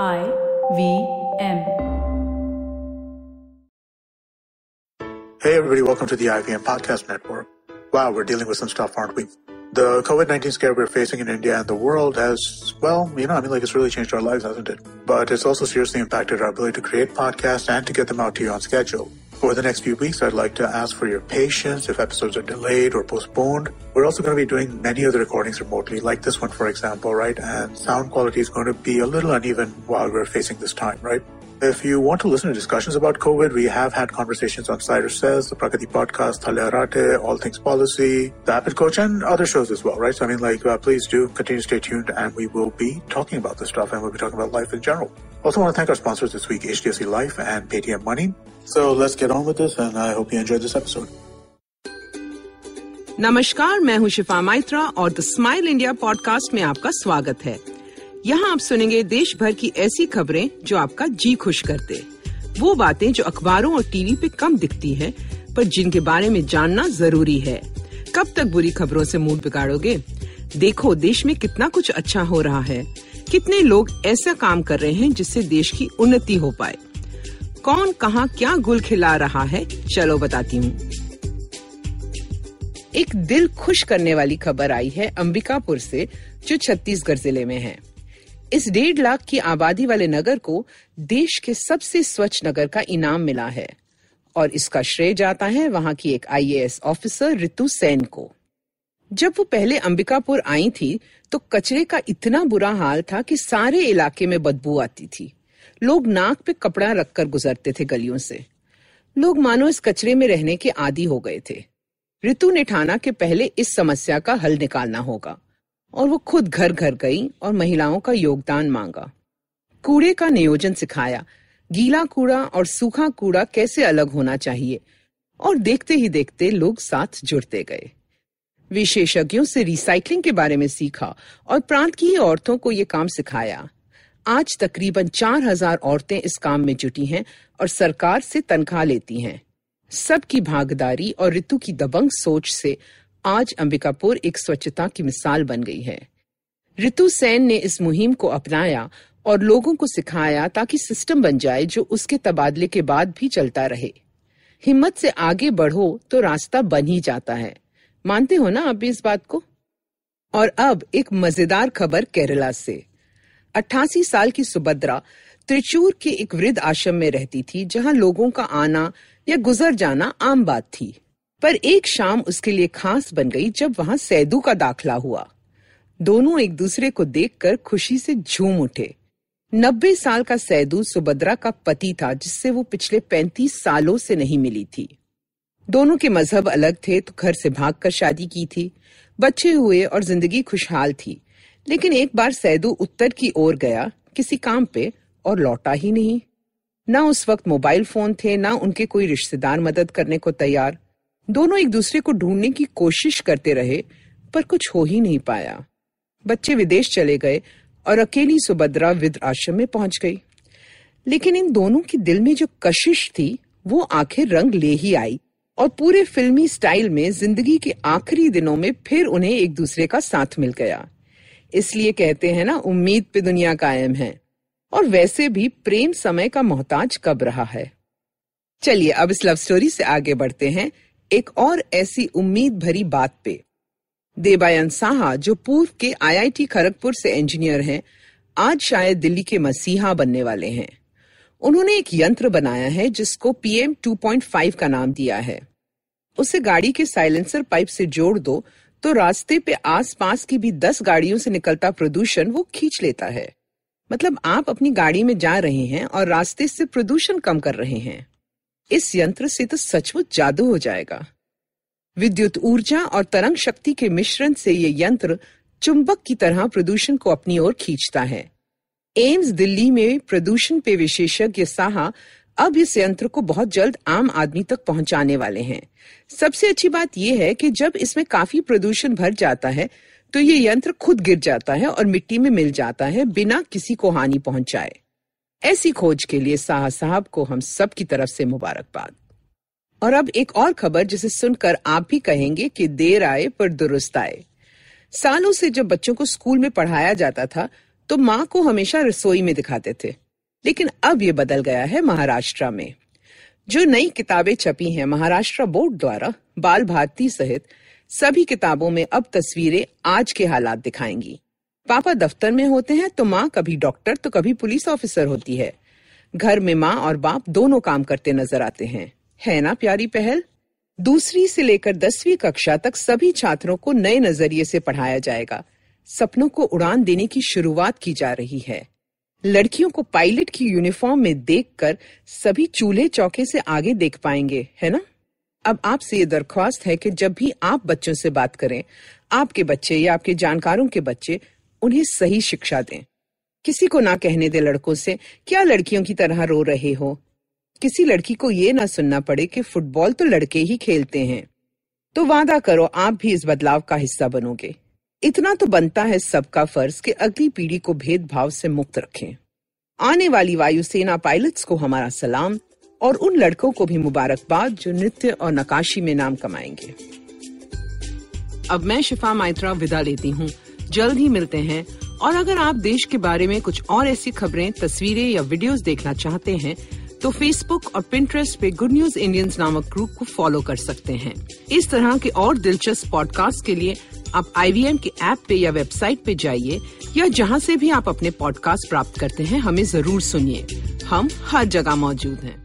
IVM. Hey everybody, welcome to the IVM Podcast Network. Wow, we're dealing with some stuff, aren't we? The COVID-19 scare we're facing in India and the world has, it's really changed our lives, hasn't it? But it's also seriously impacted our ability to create podcasts and to get them out to you on schedule. Over the next few weeks, I'd like to ask for your patience if episodes are delayed or postponed. We're also going to be doing many of the recordings remotely, like this one, for example, right? And sound quality is going to be a little uneven while we're facing this time, right? If you want to listen to discussions about COVID, we have had conversations on Cyrus Says, the Pragati Podcast, Thale Arate, All Things Policy, the Appet Coach, and other shows as well, right? So, please do continue to stay tuned, and we will be talking about this stuff, and we'll be talking about life in general. Also want to thank our sponsors this week, HDFC Life and Paytm Money. So let's get on with this, and I hope you enjoyed this episode. नमस्कार, मैं हूँ शिफा माइत्रा और the smile India podcast में आपका स्वागत है। यहाँ आप सुनेंगे देश भर की ऐसी खबरें जो आपका जी खुश करते, वो बातें जो अखबारों और टीवी पे कम दिखती है पर जिनके बारे में जानना जरूरी है। कब तक बुरी खबरों से मूड बिगाड़ोगे? देखो देश में कितना कुछ अच्छा हो रहा है, कितने लोग ऐसा काम कर रहे हैं जिससे देश की उन्नति हो पाए, कौन कहाँ क्या गुल खिला रहा है, चलो बताती हूँ। एक दिल खुश करने वाली खबर आई है अंबिकापुर से, जो छत्तीसगढ़ जिले में है। इस 1.5 लाख की आबादी वाले नगर को देश के सबसे स्वच्छ नगर का इनाम मिला है और इसका श्रेय जाता है वहाँ की एक IAS ऑफिसर रितु सेन को। जब वो पहले अंबिकापुर आई थी तो कचरे का इतना बुरा हाल था कि सारे इलाके में बदबू आती थी। लोग नाक पे कपड़ा रखकर गुजरते थे गलियों से। लोग मानो इस कचरे में रहने के आदी हो गए थे। रितु ने ठाना कि पहले इस समस्या का हल निकालना होगा और वो खुद घर घर गई और महिलाओं का योगदान मांगा। कूड़े का नियोजन सिखाया, गीला कूड़ा और सूखा कूड़ा कैसे अलग होना चाहिए, और देखते ही देखते लोग साथ जुड़ते गए। विशेषज्ञों से रिसाइकलिंग के बारे में सीखा और प्रांत की औरतों को ये काम सिखाया। आज तकरीबन 4,000 औरतें इस काम में जुटी हैं और सरकार से तनख्वाह लेती हैं। सबकी भागीदारी और ऋतु की दबंग सोच से आज अंबिकापुर एक स्वच्छता की मिसाल बन गई है। ऋतु सेन ने इस मुहिम को अपनाया और लोगों को सिखाया ताकि सिस्टम बन जाए जो उसके तबादले के बाद भी चलता रहे। हिम्मत से आगे बढ़ो तो रास्ता बन ही जाता है। मानते हो ना आप इस बात को? और अब एक मजेदार खबर केरला से। 88 साल की सुभद्रा त्रिचूर के एक वृद्ध आश्रम में रहती थी, जहां लोगों का आना या गुजर जाना आम बात थी। पर एक शाम उसके लिए खास बन गई जब वहां सैदू का दाखला हुआ। दोनों एक दूसरे को देखकर खुशी से झूम उठे। 90 साल का सैदू सुभद्रा का पति था, जिससे वो पिछले 35 सालों से नहीं मिली थी। दोनों के मजहब अलग थे तो घर से भागकर शादी की थी। बच्चे हुए और जिंदगी खुशहाल थी। लेकिन एक बार सैदू उत्तर की ओर गया किसी काम पे और लौटा ही नहीं। ना उस वक्त मोबाइल फोन थे, ना उनके कोई रिश्तेदार मदद करने को तैयार। दोनों एक दूसरे को ढूंढने की कोशिश करते रहे पर कुछ हो ही नहीं पाया। बच्चे विदेश चले गए और अकेली सुभद्रा वृद्ध आश्रम में पहुंच गई। लेकिन इन दोनों के दिल में जो कशिश थी वो आखिर रंग ले ही आई और पूरे फिल्मी स्टाइल में जिंदगी के आखिरी दिनों में फिर उन्हें एक दूसरे का साथ मिल गया। इसलिए कहते हैं ना, उम्मीद पे दुनिया कायम है। और वैसे भी प्रेम समय का मोहताज कब रहा है। चलिए अब इस लव स्टोरी से आगे बढ़ते हैं एक और ऐसी उम्मीद भरी बात पे। देबायन साहा, जो पूर्व के IIT खड़गपुर से इंजीनियर हैं, आज शायद दिल्ली के मसीहा बनने वाले हैं। उन्होंने एक यंत्र बनाया है जिसको PM 2.5 का नाम दिया है। उसे गाड़ी के साइलेंसर पाइप से जोड़ दो तो रास्ते पे आसपास की भी 10 गाड़ियों से निकलता प्रदूषण वो खींच लेता है। मतलब आप अपनी गाड़ी में जा रहे हैं और रास्ते से प्रदूषण कम कर रहे हैं। इस यंत्र से तो सचमुच जादू हो जाएगा। विद्युत ऊर्जा और तरंग शक्ति के मिश्रण से ये यंत्र चुंबक की तरह प्रदूषण को अपनी ओर खींचता है। एम्स दिल्ली में प्रदूषण पे विशेषज्ञ साहा अब इस यंत्र को बहुत जल्द आम आदमी तक पहुंचाने वाले हैं। सबसे अच्छी बात यह है कि जब इसमें काफी प्रदूषण भर जाता है तो ये यंत्र खुद गिर जाता है और मिट्टी में मिल जाता है बिना किसी को हानि पहुंचाए। ऐसी खोज के लिए साहा साहब को हम सब की तरफ से मुबारकबाद। और अब एक और खबर जिसे सुनकर आप भी कहेंगे कि देर आए पर दुरुस्त आए। सालों से जब बच्चों को स्कूल में पढ़ाया जाता था तो माँ को हमेशा रसोई में दिखाते थे, लेकिन अब ये बदल गया है महाराष्ट्र में। जो नई किताबें छपी हैं महाराष्ट्र बोर्ड द्वारा, बाल भारती सहित सभी किताबों में अब तस्वीरें आज के हालात दिखाएंगी। पापा दफ्तर में होते हैं तो माँ कभी डॉक्टर तो कभी पुलिस ऑफिसर होती है। घर में माँ और बाप दोनों काम करते नजर आते हैं, है ना प्यारी पहल। 2वीं से लेकर 10वीं कक्षा तक सभी छात्रों को नए नजरिए से पढ़ाया जाएगा। सपनों को उड़ान देने की शुरुआत की जा रही है। लड़कियों को पायलट की यूनिफॉर्म में देखकर सभी चूल्हे चौके से आगे देख पाएंगे, है ना। अब आपसे ये दरख्वास्त है कि जब भी आप बच्चों से बात करें, आपके बच्चे या आपके जानकारों के बच्चे, उन्हें सही शिक्षा दें। किसी को ना कहने दे लड़कों से क्या लड़कियों की तरह रो रहे हो। किसी लड़की को ये ना सुनना पड़े कि फुटबॉल तो लड़के ही खेलते हैं। तो वादा करो आप भी इस बदलाव का हिस्सा बनोगे। इतना तो बनता है सबका फर्ज कि अगली पीढ़ी को भेदभाव से मुक्त रखें। आने वाली वायुसेना पायलट्स को हमारा सलाम और उन लड़कों को भी मुबारकबाद जो नृत्य और नकाशी में नाम कमाएंगे। अब मैं शिफा माइत्रा विदा लेती हूँ। जल्द ही मिलते हैं। और अगर आप देश के बारे में कुछ और ऐसी खबरें, तस्वीरें या वीडियोस देखना चाहते हैं तो फेसबुक और पिंटरेस्ट पे गुड न्यूज इंडियंस नामक ग्रुप को फॉलो कर सकते हैं। इस तरह के और दिलचस्प पॉडकास्ट के लिए आप IVM के ऐप पे या वेबसाइट पे जाइए, या जहाँ से भी आप अपने पॉडकास्ट प्राप्त करते हैं हमें जरूर सुनिए। हम हर जगह मौजूद हैं।